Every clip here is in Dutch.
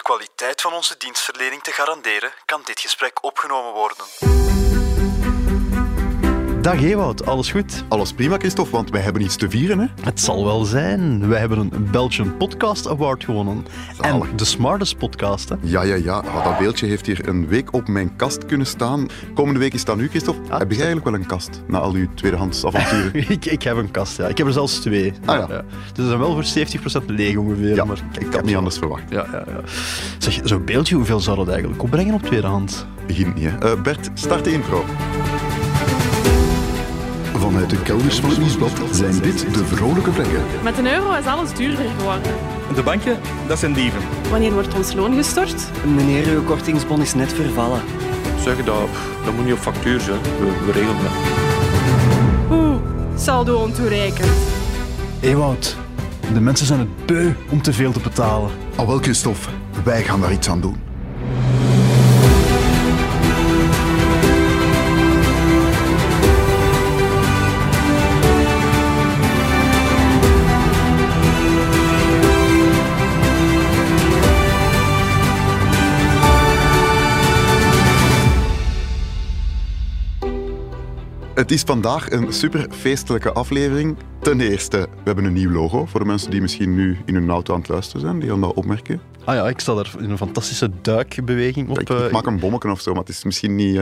de kwaliteit van onze dienstverlening te garanderen, kan dit gesprek opgenomen worden. Dag Ewout, alles goed? Alles prima, Christophe, want wij hebben iets te vieren, hè? Het zal wel zijn. Wij hebben een Belgian Podcast Award gewonnen. Zalig. En de Smartest Podcast, hè? Ja. Dat beeldje heeft hier een week op mijn kast kunnen staan. Komende week is dat nu, Christophe. Ah, heb jij eigenlijk wel een kast, na al uw tweedehands avonturen? ik heb een kast, ja. Ik heb er zelfs twee. Ah ja. Ja. Dus zijn wel voor 70% leeg ongeveer. Ja, maar ik had niet anders verwacht. Ja. Zeg, zo'n beeldje, hoeveel zou dat eigenlijk opbrengen op tweedehands? Begint niet, hè. Bert, start de intro. Vanuit de kelders van het Nieuwsblad zijn dit de Vrolijke Vrekken. Met €1 is alles duurder geworden. De banken, dat zijn dieven. Wanneer wordt ons loon gestort? Meneer, uw kortingsbon is net vervallen. Zeg dat moet niet op factuur zijn. We regelen dat. Saldo ontoereikend. Ewout, de mensen zijn het beu om te veel te betalen. Alwel, Christophe, wij gaan daar iets aan doen. Het is vandaag een superfeestelijke aflevering. Ten eerste, we hebben een nieuw logo voor de mensen die misschien nu in hun auto aan het luisteren zijn, die gaan dat opmerken. Ah ja, ik sta daar in een fantastische duikbeweging op. Ik maak een bommetje of zo, maar het is misschien niet...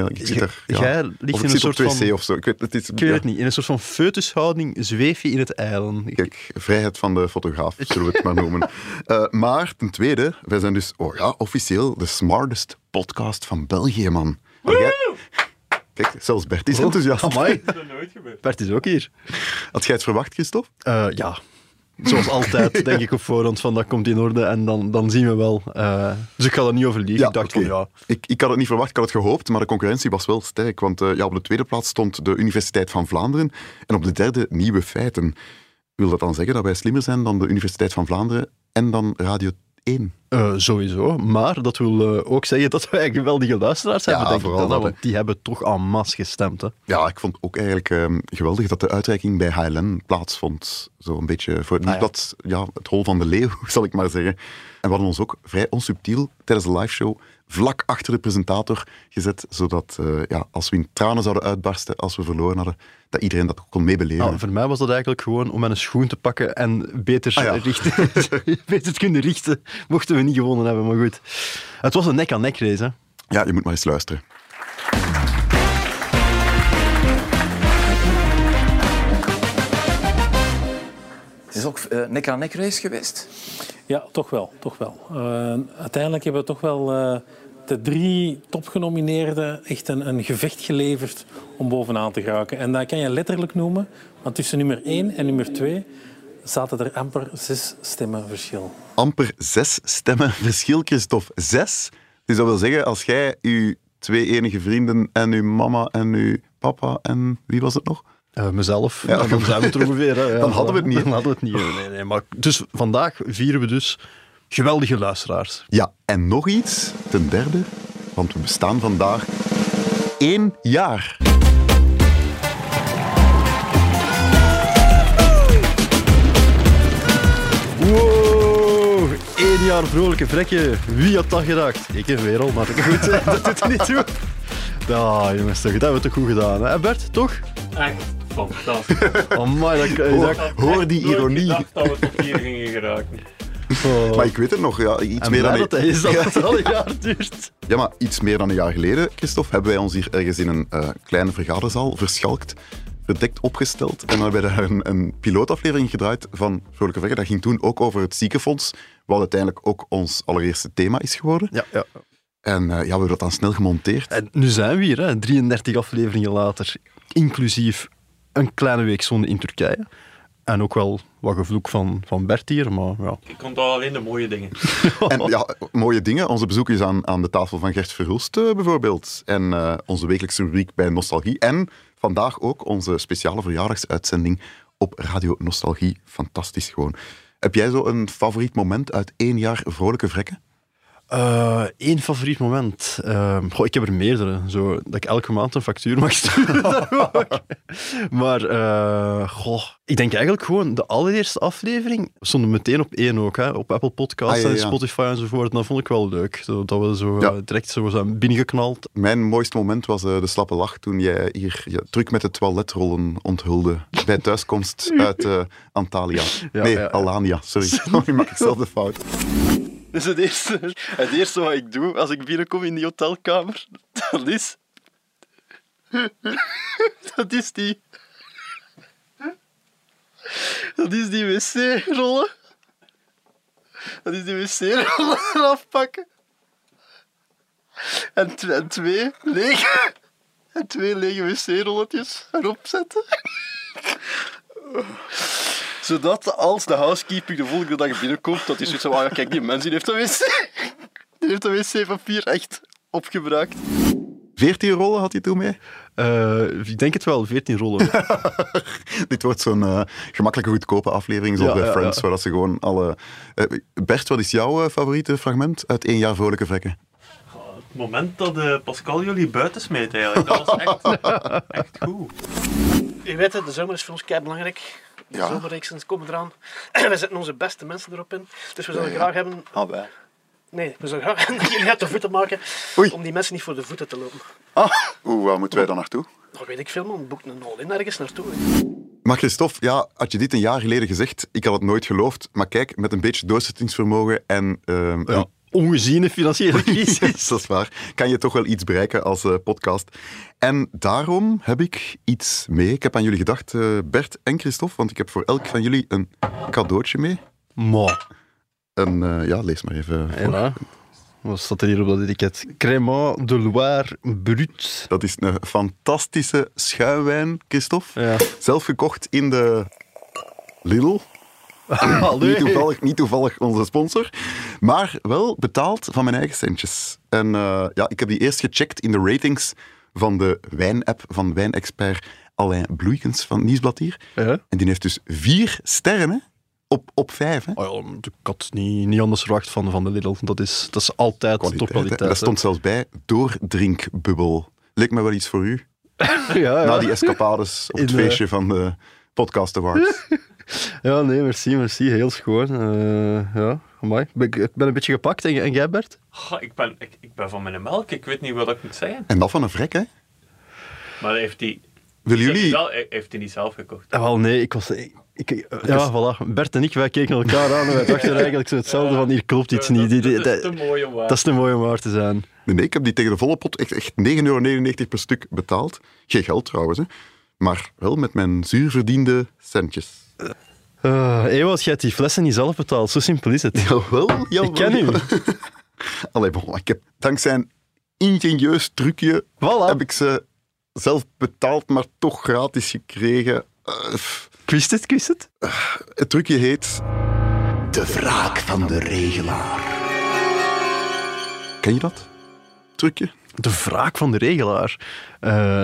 Jij ligt in een soort van... wc of zo. Ik weet het niet. In een soort van foetushouding zweef je in het eilen. Kijk, vrijheid van de fotograaf, zullen we het maar noemen. Maar ten tweede, wij zijn dus officieel de Smartest Podcast van België, man. Kijk, zelfs Bert is enthousiast. Amai. Dat is nooit gebeurd. Bert is ook hier. Had jij het verwacht, Christophe? Ja. Zoals altijd, denk ik op voorhand van dat komt in orde en dan zien we wel. Dus ik ga er niet over liegen. Ik had het niet verwacht, ik had het gehoopt, maar de concurrentie was wel sterk. Want op de tweede plaats stond de Universiteit van Vlaanderen en op de derde Nieuwe Feiten. Wil dat dan zeggen dat wij slimmer zijn dan de Universiteit van Vlaanderen en dan Radio Tour? Sowieso, maar dat wil ook zeggen dat wij geweldige luisteraars hebben, denk vooral ik. Want die hebben toch en masse gestemd. Hè? Ja, ik vond ook eigenlijk geweldig dat de uitreiking bij HLN plaatsvond. Zo een beetje voor het hol van de leeuw, zal ik maar zeggen. En we hadden ons ook vrij onsubtiel tijdens de liveshow vlak achter de presentator gezet, zodat als we in tranen zouden uitbarsten als we verloren hadden, dat iedereen dat kon meebeleven. Nou, voor mij was dat eigenlijk gewoon om mijn schoen te pakken en beter kunnen richten, mochten we niet gewonnen hebben. Maar goed, het was een nek-aan-nek race, hè? Ja, je moet maar eens luisteren. Het is ook een nek-aan-nek race geweest? Ja, toch wel. Uiteindelijk hebben we toch wel de drie topgenomineerden echt een gevecht geleverd om bovenaan te geraken. En dat kan je letterlijk noemen, want tussen nummer 1 en nummer 2 zaten er amper 6 stemmen verschil. Amper 6 stemmen verschil, Christophe. 6? Dus dat wil zeggen, als jij je twee enige vrienden en je mama en je papa en wie was het nog? Mezelf, ja, dan zijn we het ongeveer. Ja, dan hadden we het niet. Nee. Maar dus vandaag vieren we dus geweldige luisteraars. Ja, en nog iets, ten derde, want we bestaan vandaag 1 jaar. Wow, 1 jaar Vrolijke Vrekken. Wie had dat gedacht? Ik heb weer al, maar goed, dat doet er niet toe. Ja, jongens, dat hebben we toch goed gedaan, hè Bert, toch? Echt fantastisch. Amai, hoor die ironie. Ik dacht dat we tot hier gingen geraken. Oh. Maar ik weet het nog, dat al een jaar duurt. Ja, maar iets meer dan een jaar geleden, Christophe, hebben wij ons hier ergens in een kleine vergaderzaal verschalkt, verdekt opgesteld en dan hebben we daar een pilootaflevering gedraaid van Vrolijke Vrekken. Dat ging toen ook over het ziekenfonds, wat uiteindelijk ook ons allereerste thema is geworden. Ja. En we hebben dat dan snel gemonteerd. En nu zijn we hier, hè, 33 afleveringen later, inclusief een kleine week zonder in Turkije. En ook wel wat gevloek van Bert hier, maar ja. Ik kon al alleen de mooie dingen. En ja, mooie dingen. Onze bezoekjes aan de tafel van Gert Verhulst bijvoorbeeld. En onze wekelijkse rubriek bij Nostalgie. En vandaag ook onze speciale verjaardagsuitzending op Radio Nostalgie. Fantastisch gewoon. Heb jij zo een favoriet moment uit 1 jaar Vrolijke Vrekken? Eén favoriet moment. Ik heb er meerdere. Zo, dat ik elke maand een factuur mag sturen. Maar ik denk eigenlijk gewoon de allereerste aflevering. We stonden meteen op 1 ook. Hè, op Apple Podcasts en Spotify enzovoort. En dat vond ik wel leuk. Dat we zo direct zo zijn binnengeknald. Mijn mooiste moment was de slappe lach toen jij hier je truc met de toiletrollen onthulde. Bij thuiskomst uit Antalya. Alanya. Sorry, maak ik zelf de fout. Dus het eerste wat ik doe als ik binnenkom in die hotelkamer, dat is die wc-rollen. Dat is die wc-rollen eraf pakken. En twee lege wc-rolletjes erop zetten. Zodat als de housekeeper de volgende dag binnenkomt, dat hij zoiets van, kijk, die mens die heeft een wc-papier echt opgebruikt. 14 rollen had hij toen mee? Ik denk het wel, 14 rollen. Dit wordt zo'n gemakkelijke goedkope aflevering zoals bij Friends, waar dat ze gewoon alle... Bert, wat is jouw favoriete fragment uit 1 jaar Vrolijke Vrekken? Het moment dat Pascal jullie buiten smijt eigenlijk, dat was echt goed. U weet het, de zomer is voor ons kei belangrijk. De zomerreeksen komen eraan. We zetten onze beste mensen erop in. Dus we zouden graag hebben... we zouden graag hebben dat jullie uit de voeten maken. Oei. Om die mensen niet voor de voeten te lopen. Waar moeten wij dan naartoe? Dat weet ik veel, man. Boek een all-in ergens naartoe. Maar Christophe, had je dit een jaar geleden gezegd, ik had het nooit geloofd. Maar kijk, met een beetje doorzettingsvermogen en... ongeziene financiële crisis. Dat is waar. Kan je toch wel iets bereiken als podcast. En daarom heb ik iets mee. Ik heb aan jullie gedacht, Bert en Christophe, want ik heb voor elk van jullie een cadeautje mee. En lees maar even voor. Wat staat er hier op dat etiket? Crémant de Loire Brut. Dat is een fantastische schuimwijn, Christophe. Ja. Zelf gekocht in de Lidl. Niet toevallig onze sponsor, maar wel betaald van mijn eigen centjes. En ik heb die eerst gecheckt in de ratings van de wijnapp van wijnexpert Alain Bloeikens van Nieuwsblad hier. En die heeft dus 4 sterren op 5. Hè? Ik had niet anders verwacht van de Lidl. Dat is altijd topkwaliteit. Daar stond zelfs bij doordrinkbubbel. Leek me wel iets voor u. Na die escapades op het feestje van de Podcast Award. Merci. Heel schoon. Amai. Ik ben een beetje gepakt. En jij, Bert? Ik ben van mijn melk. Ik weet niet wat ik moet zeggen. En dat van een vrek, hè? Maar heeft hij... Heeft hij niet zelf gekocht? Nee, ik was... voilà. Bert en ik, wij keken elkaar aan en wij dachten eigenlijk zo hetzelfde van hier klopt iets niet. Dat is te mooi om waar te zijn. Nee, ik heb die tegen de volle pot echt €9,99 per stuk betaald. Geen geld trouwens, hè. Maar wel met mijn zuurverdiende centjes. Ewout, jij hebt die flessen niet zelf betaald. Zo simpel is het. Jawel. Ik ken hem. Ik heb dankzij een ingenieus trucje heb ik ze zelf betaald, maar toch gratis gekregen. Ik wist het. Het trucje heet... De wraak van de regelaar. Ken je dat trucje? De wraak van de regelaar?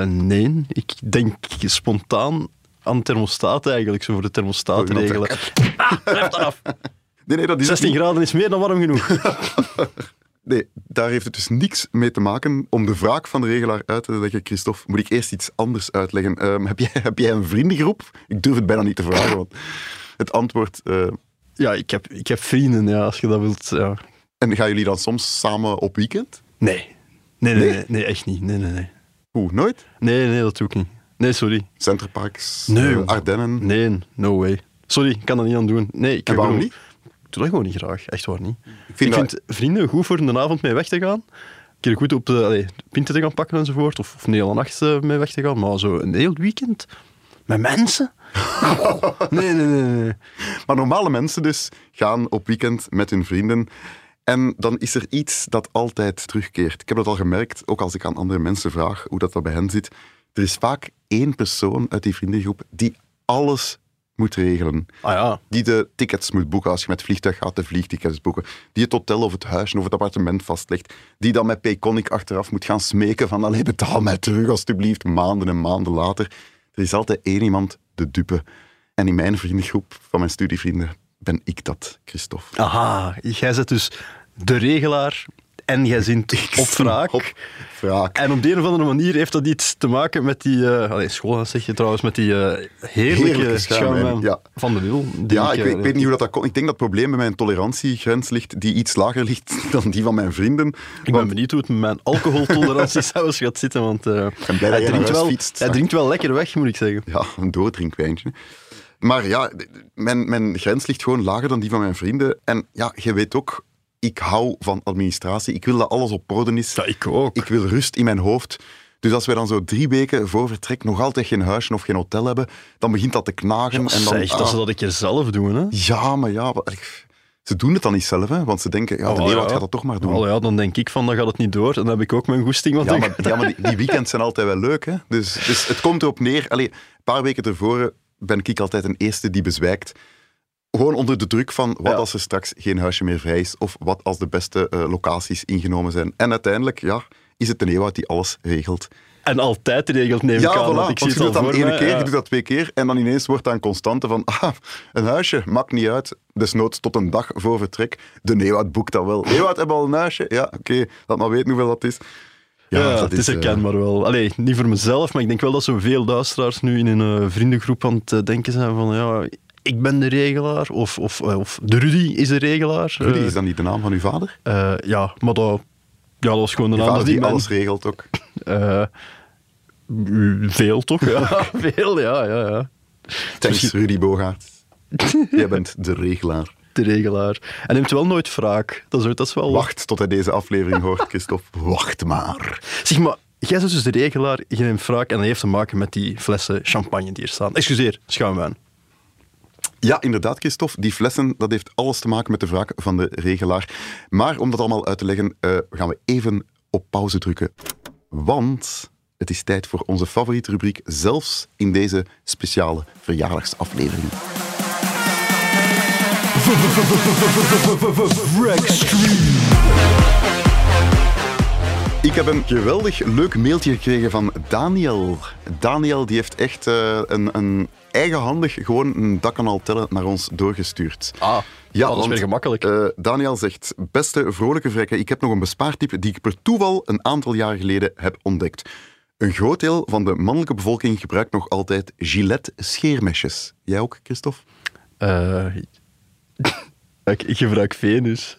Nee, ik denk spontaan... aan de thermostaat eigenlijk, zo voor de thermostaat te regelen. Blijft af. Nee, dat is 16 graden is meer dan warm genoeg. Nee, daar heeft het dus niks mee te maken. Om de wraak van de regelaar uit te leggen, Christophe, moet ik eerst iets anders uitleggen. Heb jij een vriendengroep? Ik durf het bijna niet te vragen, want het antwoord... Ik heb vrienden, als je dat wilt. Ja. En gaan jullie dan soms samen op weekend? Nee, echt niet. Nee. Hoe, nooit? Nee, dat doe ik niet. Nee, sorry. Centerparks, Ardennen. Nee, no way. Sorry, ik kan dat niet aan doen. Nee, ik waarom niet? Ik doe dat gewoon niet graag, echt waar niet. Ik vind vrienden goed voor een avond mee weg te gaan. Een keer goed op de pinten te gaan pakken enzovoort. Of een hele nacht mee weg te gaan. Maar zo een heel weekend met mensen? Nee. Maar normale mensen dus gaan op weekend met hun vrienden. En dan is er iets dat altijd terugkeert. Ik heb dat al gemerkt, ook als ik aan andere mensen vraag hoe dat bij hen zit. Er is vaak één persoon uit die vriendengroep die alles moet regelen. Die de tickets moet boeken als je met vliegtuig gaat, de vliegtickets boeken. Die het hotel of het huisje of het appartement vastlegt. Die dan met Payconic achteraf moet gaan smeken van allee, betaal mij terug alstublieft, maanden en maanden later. Er is altijd één iemand de dupe. En in mijn vriendengroep van mijn studievrienden ben ik dat, Christophe. Aha, jij bent dus de regelaar en jij zint op wraak. En op de een of andere manier heeft dat iets te maken met die... schoolhuis zeg je trouwens, met die heerlijke schuim van de wil. Ja, ik weet niet hoe dat komt. Ik denk dat het probleem bij mijn tolerantiegrens ligt, die iets lager ligt dan die van mijn vrienden. Ik ben benieuwd hoe het met mijn alcoholtolerantie zelfs gaat zitten, want hij drinkt wel lekker weg, moet ik zeggen. Ja, een doordrinkwijntje. Maar ja, mijn grens ligt gewoon lager dan die van mijn vrienden. En ja, je weet ook... Ik hou van administratie. Ik wil dat alles op orde is. Ja, ik ook. Ik wil rust in mijn hoofd. Dus als wij dan zo 3 weken voor vertrek nog altijd geen huisje of geen hotel hebben, dan begint dat te knagen. Ja, en dan, dat ze dat een keer zelf doen, hè? Ja, maar ja... Ze doen het dan niet zelf, hè? Want ze denken, Ewout gaat dat toch maar doen. Dan denk ik van, dan gaat het niet door. En dan heb ik ook mijn goesting. Want maar die weekends zijn altijd wel leuk, hè? Dus het komt erop neer. Allee, een paar weken tevoren ben ik altijd een eerste die bezwijkt. Gewoon onder de druk van wat als er straks geen huisje meer vrij is of wat als de beste locaties ingenomen zijn. En uiteindelijk is het een Ewout die alles regelt. En altijd regelt, neem ik aan. Want je doet dat één keer, je doet dat 2 keer en dan ineens wordt dat een constante van een huisje, maakt niet uit, desnoods tot een dag voor vertrek. De Ewout boekt dat wel. Ewout hebben al een huisje? Ja, oké, laat maar weten hoeveel dat is. Ja, dat is herkenbaar wel. Allee, niet voor mezelf, maar ik denk wel dat zoveel luisteraars nu in een vriendengroep aan het denken zijn van... ja. Ik ben de regelaar, of de Rudy is de regelaar. Rudy, is dat niet de naam van uw vader? Maar dat was gewoon de naam van die man. Alles regelt ook. Veel toch? Ja, veel, ja. Thanks, Rudy Bogaert. Jij bent de regelaar. De regelaar. En neemt wel nooit wraak. Dat is wel... Wacht tot hij deze aflevering hoort, Christophe. Wacht maar. Zeg maar... Jij bent dus de regelaar, je neemt wraak en dat heeft te maken met die flessen champagne die er staan. Excuseer, schuimwijn. Ja, inderdaad, Christophe. Die flessen, dat heeft alles te maken met de wraak van de regelaar. Maar om dat allemaal uit te leggen, gaan we even op pauze drukken. Want het is tijd voor onze favoriete rubriek, zelfs in deze speciale verjaardagsaflevering. Ik heb een geweldig leuk mailtje gekregen van Daniel. Daniel die heeft echt een eigenhandig gewoon een dakkanaal tellen naar ons doorgestuurd. Dat is weer gemakkelijk. Daniel zegt, beste vrolijke vrekken, ik heb nog een bespaartip die ik per toeval een aantal jaar geleden heb ontdekt. Een groot deel van de mannelijke bevolking gebruikt nog altijd Gillette scheermesjes. Jij ook, Christophe? Ik gebruik Venus.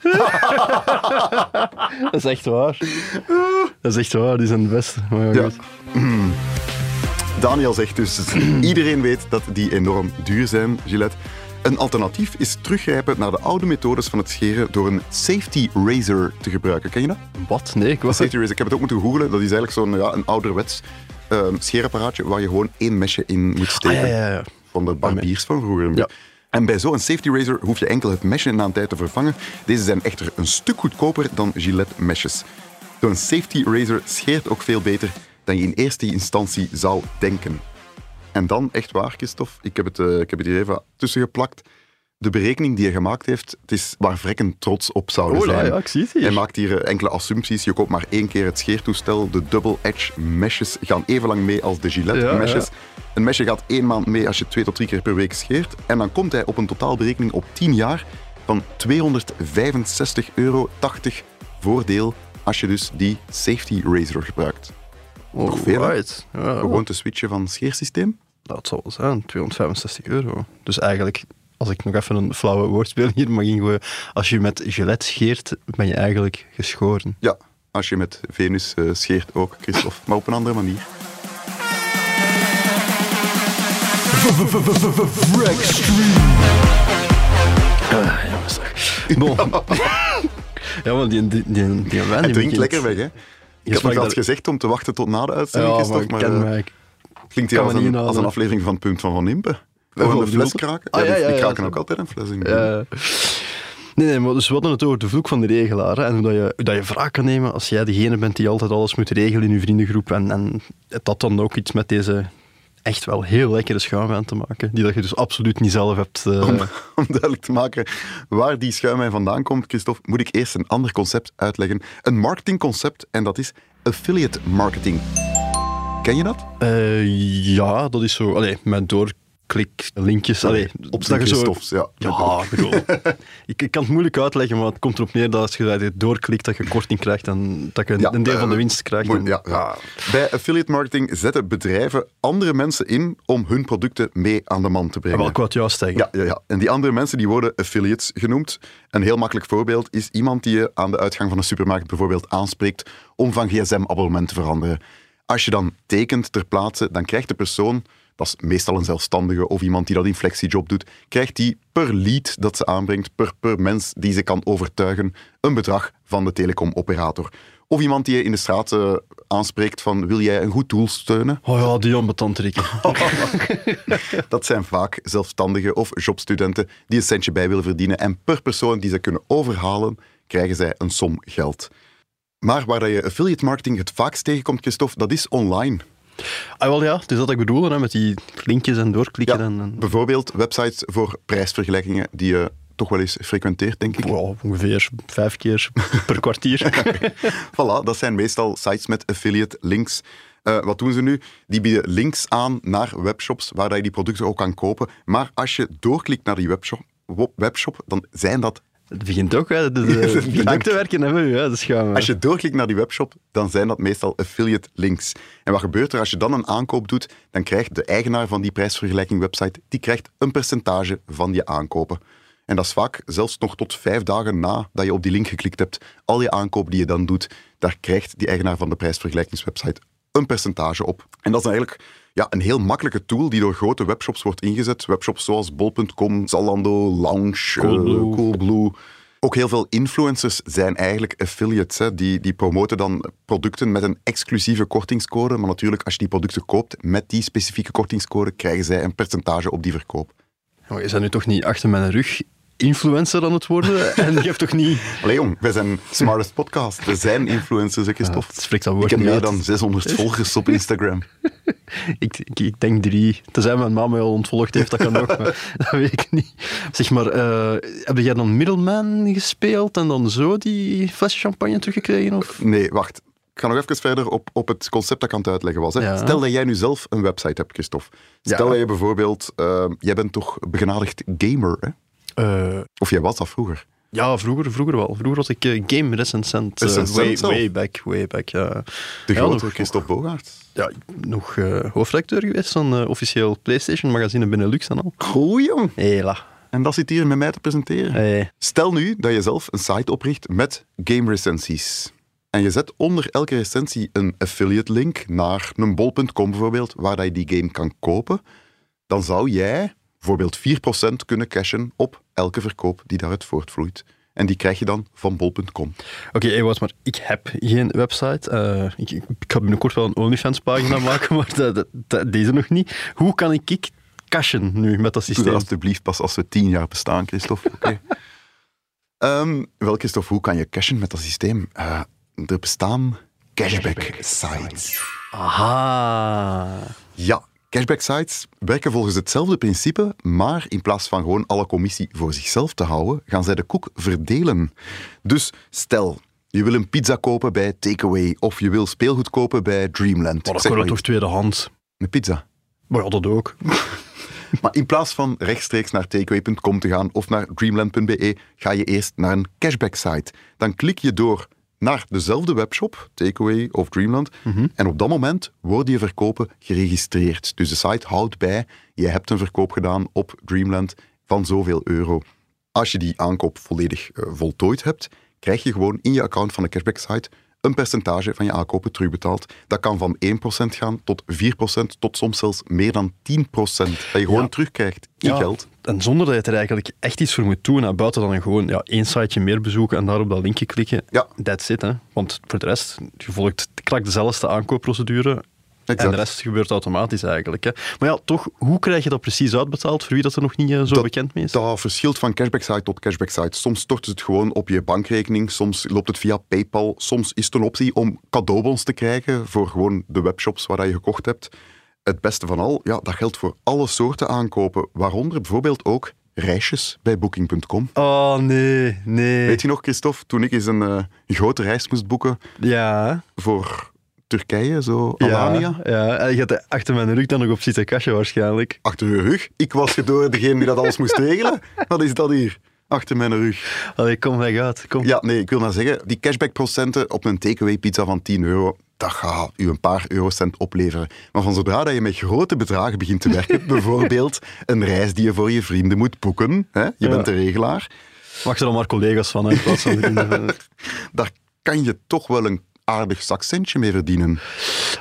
Dat is echt waar. Die zijn het beste. Maar ja. Daniel zegt dus, iedereen weet dat die enorm duur zijn, Gillette. Een alternatief is teruggrijpen naar de oude methodes van het scheren door een safety razor te gebruiken. Ken je dat? Wat? Nee, ik was... Safety razor. Ik heb het ook moeten googlen. Dat is eigenlijk zo'n een ouderwets scheerapparaatje waar je gewoon 1 mesje in moet steken. Ja. Van de barbiers van vroeger. Ja. En bij zo'n safety razor hoef je enkel het mesje na een tijd te vervangen. Deze zijn echter een stuk goedkoper dan Gillette-mesjes. Zo'n safety razor scheert ook veel beter dan je in eerste instantie zou denken. En dan, echt waar, Christophe, ik heb het hier even tussen geplakt. De berekening die hij gemaakt heeft, het is waar vrekken trots op zouden zijn. Ja, ik zie het hier. Hij maakt hier enkele assumpties. Je koopt maar 1 keer het scheertoestel. De double-edge meshes gaan even lang mee als de Gillette-meshes. Ja. Een mesje gaat 1 maand mee als je 2 tot 3 keer per week scheert. En dan komt hij op een totaalberekening op 10 jaar van €265,80 voordeel als je dus die safety razor gebruikt. Nog veel, gewoon te switchen van scheersysteem? Dat zal wel zijn, €265. Dus eigenlijk... Als ik nog even een flauwe woordspeling hier mag ingooien. Als je met Gillette scheert, ben je eigenlijk geschoren. Ja, als je met Venus scheert ook, Christophe. Maar op een andere manier. Jongens, bon. Ja, want die wijn... Het drinkt lekker weg, hè? Ik heb nog gezegd om te wachten tot na de uitzending, Christophe. Maar klinkt hier als een aflevering van Punt van Impe. Gewoon de fles kraken? Die kraken ook altijd een fles in. Nee, maar dus we hadden het over de vloek van de regelaar. Hè, en hoe dat je wraak kan nemen als jij degene bent die altijd alles moet regelen in je vriendengroep. En dat dan ook iets met deze echt wel heel lekkere schuimwijn te maken. Die dat je dus absoluut niet zelf hebt. Om duidelijk te maken waar die schuimwijn vandaan komt, Christophe, moet ik eerst een ander concept uitleggen. Een marketingconcept, en dat is affiliate marketing. Ken je dat? Ja, dat is zo... Allee, mijn door... klinklinkjes. Allee, opstekkerstofs, ja. Ja, ik kan het moeilijk uitleggen, maar het komt erop neer dat als je doorklikt, dat je korting krijgt en dat je een deel van de winst krijgt. Bij affiliate marketing zetten bedrijven andere mensen in om hun producten mee aan de man te brengen. Wel, ik wou het juist zeggen. Ja. En die andere mensen die worden affiliates genoemd. Een heel makkelijk voorbeeld is iemand die je aan de uitgang van een supermarkt bijvoorbeeld aanspreekt om van gsm-abonnement te veranderen. Als je dan tekent ter plaatse, dan krijgt de persoon, dat is meestal een zelfstandige of iemand die dat in flexiejob doet, krijgt die per lead dat ze aanbrengt, per mens die ze kan overtuigen, een bedrag van de telecomoperator. Of iemand die je in de straat aanspreekt van, wil jij een goed doel steunen? Oh ja, die onbetant Rick. Dat zijn vaak zelfstandigen of jobstudenten die een centje bij willen verdienen. En per persoon die ze kunnen overhalen, krijgen zij een som geld. Maar waar je affiliate marketing het vaakst tegenkomt, Christophe, dat is online. Ah, wel ja, dus dat ik bedoel, hè, met die linkjes en doorklikken. Ja, en... Bijvoorbeeld websites voor prijsvergelijkingen die je toch wel eens frequenteert, denk ik. Wow, ongeveer 5 keer per kwartier. Voilà, dat zijn meestal sites met affiliate links. Wat doen ze nu? Die bieden links aan naar webshops waar je die producten ook kan kopen. Maar als je doorklikt naar die webshop dan zijn dat... Het begint ook, hè. Het begint ook te werken, hè, de schuim. Als je doorklikt naar die webshop, dan zijn dat meestal affiliate links. En wat gebeurt er als je dan een aankoop doet? Dan krijgt de eigenaar van die prijsvergelijking website, die krijgt een percentage van je aankopen. En dat is vaak zelfs nog tot 5 dagen na dat je op die link geklikt hebt. Al je aankoop die je dan doet, daar krijgt die eigenaar van de prijsvergelijkingswebsite een percentage op. En dat is eigenlijk een heel makkelijke tool die door grote webshops wordt ingezet. Webshops zoals Bol.com, Zalando, Lounge, Coolblue. Ook heel veel influencers zijn eigenlijk affiliates. Hè. Die promoten dan producten met een exclusieve kortingscode. Maar natuurlijk, als je die producten koopt met die specifieke kortingscode, krijgen zij een percentage op die verkoop. Oh, je bent nu toch niet achter mijn rug influencer aan het worden? En je hebt toch niet... Allee jong, wij zijn Smartest Podcast. We zijn influencers, Christophe. Ja, spreekt dat woord. Ik heb meer dan 600 volgers op Instagram. Ik denk 3. Tenzij mijn mama mij al ontvolgd heeft, dat kan ook, maar dat weet ik niet. Zeg maar, heb jij dan Middleman gespeeld en dan zo die fles champagne teruggekregen? Of? Nee, wacht. Ik ga nog even verder op het concept dat ik aan het uitleggen was. Hè. Ja. Stel dat jij nu zelf een website hebt, Christophe. Stel dat je bijvoorbeeld... jij bent toch begenadigd gamer, hè? Of jij was dat vroeger? Ja, vroeger wel. Vroeger was ik game recensent. Way back. Ja. De grote Gert Verhulst. Ja, nog hoofdredacteur geweest van officieel PlayStation magazine Benelux en al. Goeie jong. Hela. En dat zit hier met mij te presenteren. Hey. Stel nu dat je zelf een site opricht met game recensies. En je zet onder elke recensie een affiliate link naar een bol.com bijvoorbeeld, waar je die game kan kopen. Dan zou jij bijvoorbeeld 4% kunnen cashen op elke verkoop die daaruit voortvloeit. En die krijg je dan van bol.com. Oké, Ewout, maar ik heb geen website. Ik ga binnenkort wel een OnlyFans-pagina maken, maar deze nog niet. Hoe kan ik cashen nu met dat systeem? Doe dat alsjeblieft pas als we 10 jaar bestaan, Christophe. Okay. Wel, Christophe, hoe kan je cashen met dat systeem? Er bestaan cashback-sites. Aha. Ja. Cashback sites werken volgens hetzelfde principe, maar in plaats van gewoon alle commissie voor zichzelf te houden, gaan zij de koek verdelen. Dus stel, je wil een pizza kopen bij Takeaway of je wil speelgoed kopen bij Dreamland. Maar dat kan toch tweedehands? Een pizza? Maar ja, dat ook. Maar in plaats van rechtstreeks naar Takeaway.com te gaan of naar Dreamland.be, ga je eerst naar een cashback site. Dan klik je door naar dezelfde webshop, Takeaway of Dreamland. Mm-hmm. En op dat moment worden je verkopen geregistreerd. Dus de site houdt bij, je hebt een verkoop gedaan op Dreamland van zoveel euro. Als je die aankoop volledig voltooid hebt, krijg je gewoon in je account van de cashback site een percentage van je aankopen terugbetaald. Dat kan van 1% gaan tot 4%, tot soms zelfs meer dan 10%. Dat je gewoon terugkrijgt in geld. En zonder dat je er eigenlijk echt iets voor moet doen, hè, buiten dan gewoon één siteje meer bezoeken en daar op dat linkje klikken, that's it. Hè. Want voor de rest, je volgt klak dezelfde aankoopprocedure. Exact. En de rest gebeurt automatisch eigenlijk. Hè. Maar ja, toch, hoe krijg je dat precies uitbetaald voor wie dat er nog niet zo bekend mee is? Dat verschilt van cashback site tot cashback site. Soms stort het gewoon op je bankrekening, soms loopt het via PayPal, soms is het een optie om cadeaubons te krijgen voor gewoon de webshops waar je gekocht hebt. Het beste van al, dat geldt voor alle soorten aankopen, waaronder bijvoorbeeld ook reisjes bij Booking.com. Oh, nee. Weet je nog, Christophe, toen ik eens een grote reis moest boeken voor... Turkije, zo Alanya. Ja, en je had achter mijn rug dan nog op zitten kastje waarschijnlijk. Achter je rug? Ik was door degene die dat alles moest regelen. Wat is dat hier? Achter mijn rug. Allee, kom, leg uit. Kom. Ja, nee, ik wil maar zeggen, die cashback-procenten op een takeaway pizza van €10, dat gaat u een paar eurocent opleveren. Maar van zodra dat je met grote bedragen begint te werken, bijvoorbeeld een reis die je voor je vrienden moet boeken, hè? Je bent de regelaar. Mag er dan maar collega's van, in plaats van vrienden. Daar kan je toch wel een aardig zakcentje mee verdienen.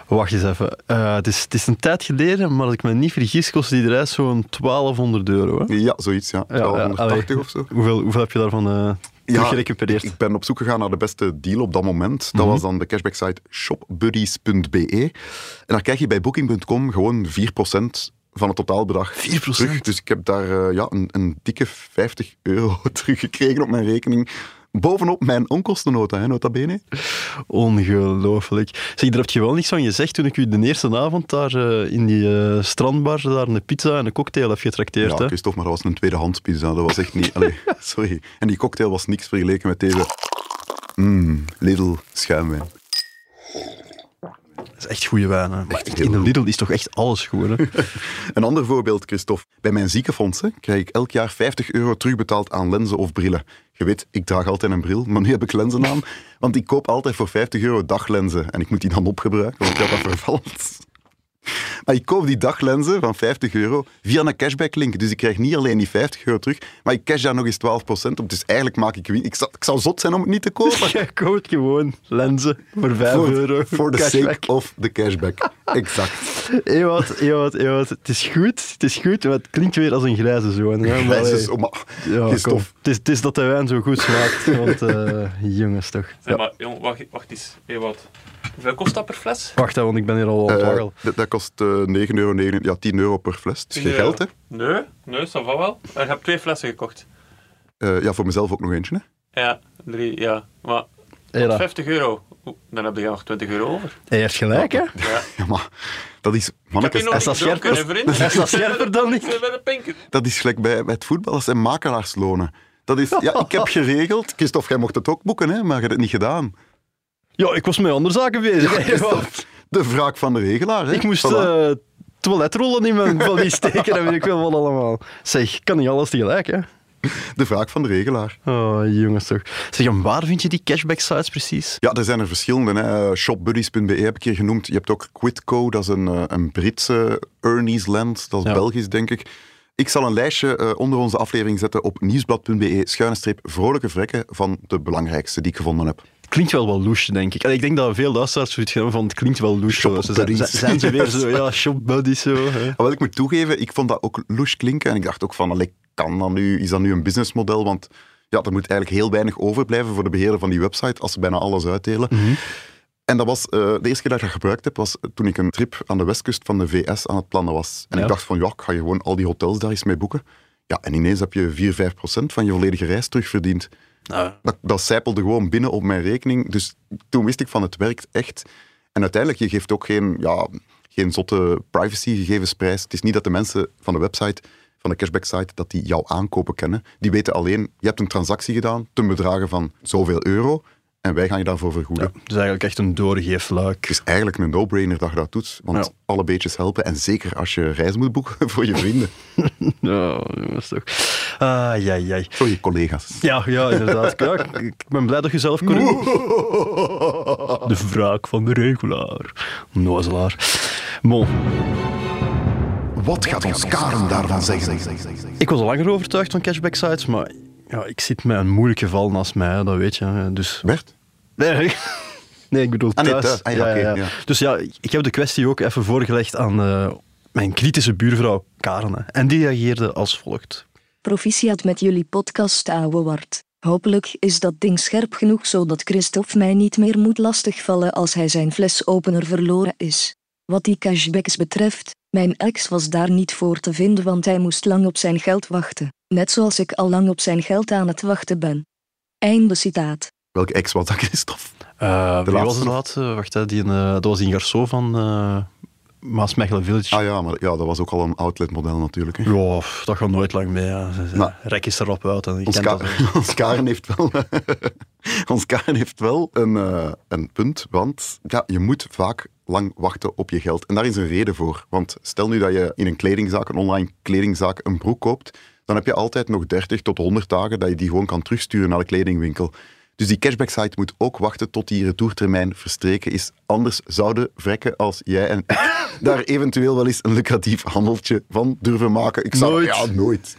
Wacht eens even. Het is een tijd geleden, maar als ik me niet vergis, kostte die reis zo'n €1200. Hè? Ja, zoiets. Ja. €1280 of zo. Hoeveel heb je daarvan teruggerecupereerd? Ik ben op zoek gegaan naar de beste deal op dat moment. Dat was dan de cashback-site ShopBuddies.be. En dan krijg je bij Booking.com gewoon 4% van het totaalbedrag 4%? Terug. Dus ik heb daar een dikke €50 teruggekregen op mijn rekening. Bovenop mijn onkostennota, hè, nota bene. Ongelooflijk. Zeg, daar heb je wel niks van gezegd toen ik u de eerste avond daar in die strandbar daar een pizza en een cocktail heb getrakteerd. Ja, Christophe, maar dat was een tweedehands pizza. Dat was echt niet... Allee, sorry. En die cocktail was niks vergeleken met deze... Lidl schuimwijn. Dat is echt goede wijn. Hè. Echt in de Lidl is toch echt alles goed. Hè? Een ander voorbeeld, Christophe. Bij mijn ziekenfondsen krijg ik elk jaar €50 terugbetaald aan lenzen of brillen. Je weet, ik draag altijd een bril, maar nu heb ik lenzen aan. Want ik koop altijd voor €50 daglenzen. En ik moet die dan opgebruiken, want dat vervalt. Maar ik koop die daglenzen van €50 via een cashback-link. Dus ik krijg niet alleen die €50 terug, maar ik cash daar nog eens 12% op. Dus eigenlijk maak ik winst. Ik zou zot zijn om het niet te kopen. Jij koopt gewoon lenzen voor €5. For the sake of the cashback. Exact. Ewout. Het is goed, maar het klinkt weer als een grijze zoon. Hè? Het is dat de wijn zo goed smaakt. Want jongens toch. Ja. Maar, jong, wacht eens, Ewout. Hoeveel kost dat per fles? Wacht, want ik ben hier al aan het waggel. Dat kost €9,99, ja, €10 per fles. Het is geen geld, hè? Nee, dat va wel. Ik heb 2 flessen gekocht. Voor mezelf ook nog eentje, hè? Ja, 3, ja. Maar €50, dan heb je nog €20 over. Hij heeft gelijk, hè? Ja. Ja, maar dat is... Mannekes, is dat scherper dan niet? Dat is gelijk bij het voetbal, dat zijn makelaarslonen. Dat is, ja, ik heb geregeld. Christophe, jij mocht het ook boeken, hè, maar je hebt het niet gedaan. Ja, ik was met andere zaken bezig. Ja, de wraak van de regelaar. Hè? Ik moest toiletrollen in mijn valies steken en weet ik wel wat allemaal. Zeg, kan niet alles tegelijk, hè? De wraak van de regelaar. Oh, jongens toch. Zeg, en waar vind je die cashback-sites precies? Ja, er zijn er verschillende. Hè. ShopBuddies.be heb ik hier genoemd. Je hebt ook Quidco, dat is een Britse Ernie's-land. Dat is Belgisch, denk ik. Ik zal een lijstje onder onze aflevering zetten op nieuwsblad.be/vrolijke vrekken van de belangrijkste die ik gevonden heb. Klinkt wel louche, denk ik. En ik denk dat veel luisteraars zoiets gaan van, het klinkt wel louche. Zijn ze weer zo, ja, ShopBuddies zo. Wel, ik moet toegeven, ik vond dat ook louche klinken. En ik dacht ook van, kan dat nu, is dat nu een businessmodel? Want ja, er moet eigenlijk heel weinig overblijven voor de beheerder van die website, als ze bijna alles uitdelen. En dat was, de eerste keer dat ik dat gebruikt heb, was toen ik een trip aan de westkust van de VS aan het plannen was. En ik dacht van, ja, ik ga je gewoon al die hotels daar eens mee boeken. Ja, en ineens heb je 4-5% van je volledige reis terugverdiend. Dat sijpelde gewoon binnen op mijn rekening. Dus toen wist ik van, het werkt echt. En uiteindelijk, je geeft ook geen zotte privacygegevens prijs. Het is niet dat de mensen van de website, van de cashback-site, dat die jouw aankopen kennen. Die weten alleen, je hebt een transactie gedaan ten bedrage van zoveel euro. En wij gaan je daarvoor vergoeden. Ja, dus eigenlijk echt een doorgeefluik. Het is eigenlijk een no-brainer dat je dat doet. Want alle beetjes helpen. En zeker als je reis moet boeken voor je vrienden. Dat was toch... Voor je collega's. Ja, inderdaad. Ik ben blij dat je zelf kon doen. De wraak van de regelaar. Nozelaar. Bon. Wat gaat ons Karen daarvan zeggen? Ik was al langer overtuigd van cashback-sites, maar... Ja, ik zit met een moeilijk geval naast mij, dat weet je. Dus... Bert? Nee, ik bedoel thuis. Thuis. Ja. Dus ja, ik heb de kwestie ook even voorgelegd aan mijn kritische buurvrouw Karine. En die reageerde als volgt. Proficiat met jullie podcast, ouwe Wart. Hopelijk is dat ding scherp genoeg zodat Christophe mij niet meer moet lastigvallen als hij zijn flesopener verloren is. Wat die cashbacks betreft, mijn ex was daar niet voor te vinden, want hij moest lang op zijn geld wachten. Net zoals ik al lang op zijn geld aan het wachten ben. Einde citaat. Welke ex was dat, Christophe? Wie was de laatste? Wacht, dat was die garçon van Maasmechelen Village. Ah ja, maar ja, dat was ook al een outletmodel natuurlijk. Hè. Ja, dat gaat nooit lang mee. Ja. Nou, rek is erop uit. En ons Karen heeft wel, een punt, want ja, je moet vaak lang wachten op je geld. En daar is een reden voor. Want stel nu dat je in een kledingzaak, een online kledingzaak, een broek koopt, dan heb je altijd nog 30 tot 100 dagen dat je die gewoon kan terugsturen naar de kledingwinkel. Dus die cashback-site moet ook wachten tot die retourtermijn verstreken is. Anders zouden vrekken als jij en daar eventueel wel eens een lucratief handeltje van durven maken. Ik zou nooit.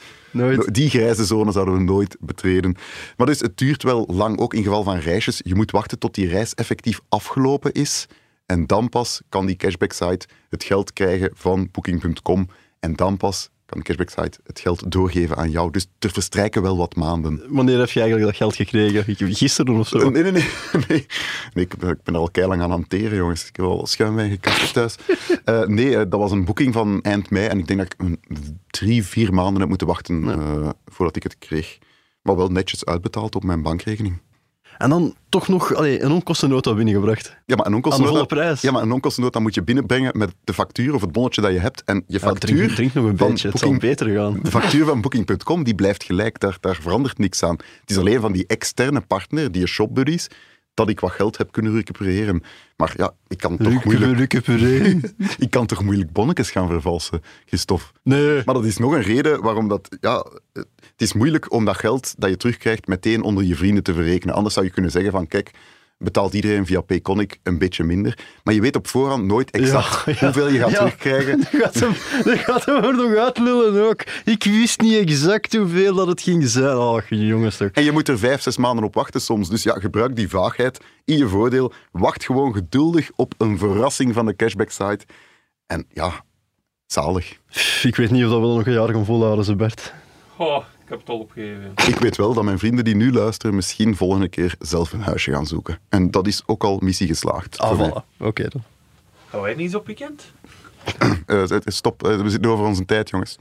Die grijze zone zouden we nooit betreden. Maar dus het duurt wel lang, ook in geval van reisjes. Je moet wachten tot die reis effectief afgelopen is. En dan pas kan die cashback-site het geld krijgen van Booking.com. En dan pas kan de cashback-site het geld doorgeven aan jou. Dus er verstrijken wel wat maanden. Wanneer heb je eigenlijk dat geld gekregen? Gisteren of zo? Nee. Ik ben er al keilang aan hanteren, jongens. Ik heb al schuim weggekast thuis. Dat was een boeking van eind mei. En ik denk dat ik 3-4 maanden heb moeten wachten voordat ik het kreeg. Maar wel netjes uitbetaald op mijn bankrekening. En dan toch nog een onkostennota binnengebracht. Ja, maar een onkostennota, moet je binnenbrengen met de factuur of het bonnetje dat je hebt. En je factuur drink nog een beetje, het zal beter gaan. De factuur van Booking.com die blijft gelijk, daar verandert niks aan. Het is alleen van die externe partner, die ShopBuddies, dat ik wat geld heb kunnen recupereren. Maar ja, ik kan toch moeilijk bonnetjes gaan vervalsen, Christophe? Nee. Maar dat is nog een reden waarom dat... Ja, het is moeilijk om dat geld dat je terugkrijgt meteen onder je vrienden te verrekenen. Anders zou je kunnen zeggen van, kijk, betaalt iedereen via Payconic een beetje minder. Maar je weet op voorhand nooit exact hoeveel je gaat terugkrijgen. Dat gaat hem er nog uitlullen ook. Ik wist niet exact hoeveel dat het ging zijn. Ach, jongens toch. En je moet er 5-6 maanden op wachten soms. Dus ja, gebruik die vaagheid in je voordeel. Wacht gewoon geduldig op een verrassing van de cashback-site. En ja, zalig. Ik weet niet of we dat nog een jaar gaan volhouden, ze Bert. Oh. Ik heb het al opgegeven. Ik weet wel dat mijn vrienden die nu luisteren misschien volgende keer zelf een huisje gaan zoeken. En dat is ook al missie geslaagd. Ah, voilà. Oké dan. Gaan wij niet eens op weekend? Stop, we zitten over onze tijd, jongens.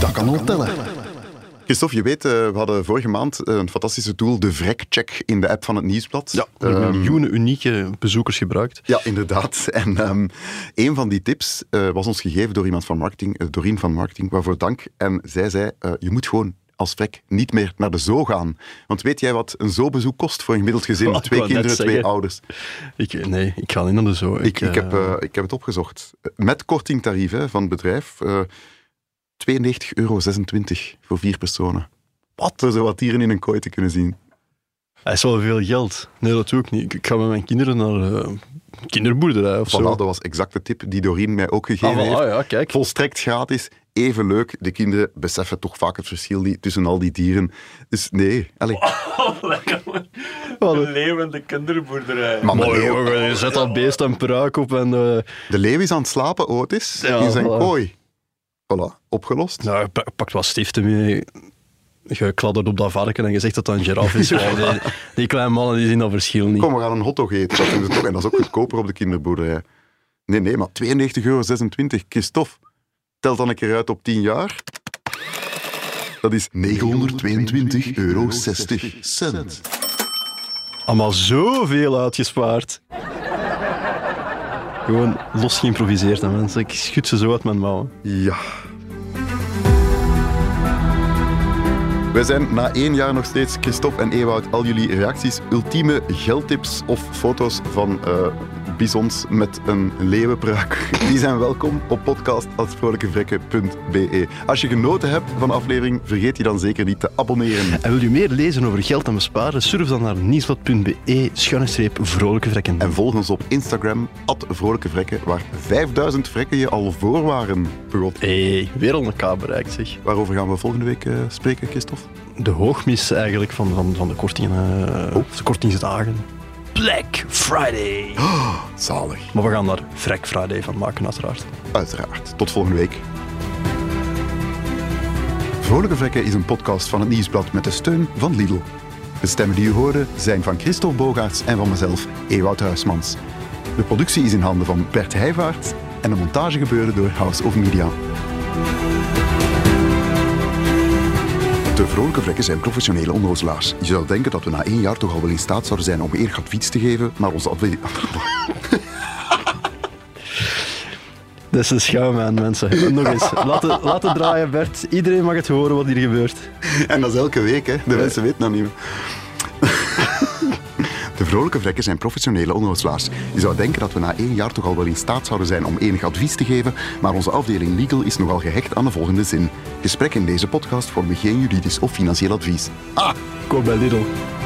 Dat kan al tellen. Christophe, je weet, we hadden vorige maand een fantastische tool, de vrekcheck, in de app van het Nieuwsblad. Ja, er hebben miljoenen unieke bezoekers gebruikt. Ja, inderdaad. En een van die tips was ons gegeven door iemand van marketing, Doreen van marketing, waarvoor dank. En zij zei, je moet gewoon als vrek niet meer naar de zoo gaan. Want weet jij wat een zoobezoek kost voor een gemiddeld gezin? Oh, 2 kinderen, 2 ouders. Ik ga niet naar de zoo. Ik heb het opgezocht. Met kortingtarief van het bedrijf... €92,26 voor 4 personen. Wat? Om zo wat dieren in een kooi te kunnen zien. Dat is wel veel geld. Nee, dat doe ik niet. Ik ga met mijn kinderen naar kinderboerderij of zo. Dat was exact de tip die Doreen mij ook gegeven heeft. Ja, kijk. Volstrekt gratis, even leuk. De kinderen beseffen toch vaak het verschil tussen al die dieren. Dus nee, lekker man. Een leeuw en de kinderboerderij. Mooi hoor, je zet dat beest een pruik op en... De leeuw is aan het slapen, Otis, in zijn kooi. Voilà, opgelost. Nou, je pakt wat stiften mee, je kladdert op dat varken en je zegt dat dat een giraf is. Die kleine mannen die zien dat verschil niet. Kom, we gaan een hotdog eten. Dat doen ze toch. En dat is ook goedkoper op de kinderboerderij. Nee, maar €92,26. Christophe, tel dan een keer uit op 10 jaar. Dat is €922,60. Allemaal zoveel uitgespaard. Gewoon los geïmproviseerd, hè, mensen. Ik schud ze zo uit mijn mouwen. Ja. Wij zijn na 1 jaar nog steeds, Christophe en Ewout, al jullie reacties, ultieme geldtips of foto's van bisons met een leeuwenpruik. Die zijn welkom op podcast@vrolijkevrekken.be. Als je genoten hebt van de aflevering, vergeet je dan zeker niet te abonneren. En wil je meer lezen over geld en besparen? Surf dan naar nieuwsblad.be/vrolijkevrekken. En volg ons op Instagram, @vrolijkevrekken, waar 5000 vrekken je al voor waren. Weer al elkaar bereikt, zeg. Waarover gaan we volgende week spreken, Christophe? De hoogmis eigenlijk van de kortingen. De kortingsdagen. Black Friday. Oh, zalig. Maar we gaan daar Vrek Friday van maken, uiteraard. Uiteraard. Tot volgende week. Vrolijke Vrekken is een podcast van het Nieuwsblad met de steun van Lidl. De stemmen die u hoorde zijn van Gert Verhulst en van mezelf, Ewout Huismans. De productie is in handen van Bert Heijvaart en de montage gebeurde door House of Media. De Vrolijke Vrekken zijn professionele onnozelaars. Je zou denken dat we na 1 jaar toch al wel in staat zouden zijn om eerlijk advies te geven, maar ons advies... Dat is een schouw aan, mensen. Nog eens, laten draaien, Bert. Iedereen mag het horen wat hier gebeurt. En dat is elke week, hè. De mensen weten dat niet meer. De Vrolijke Vrekken zijn professionele onnozelaars. Je zou denken dat we na 1 jaar toch al wel in staat zouden zijn om enig advies te geven, maar onze afdeling Legal is nogal gehecht aan de volgende zin. Gesprekken in deze podcast vormen geen juridisch of financieel advies. Ah, kom bij Lidl.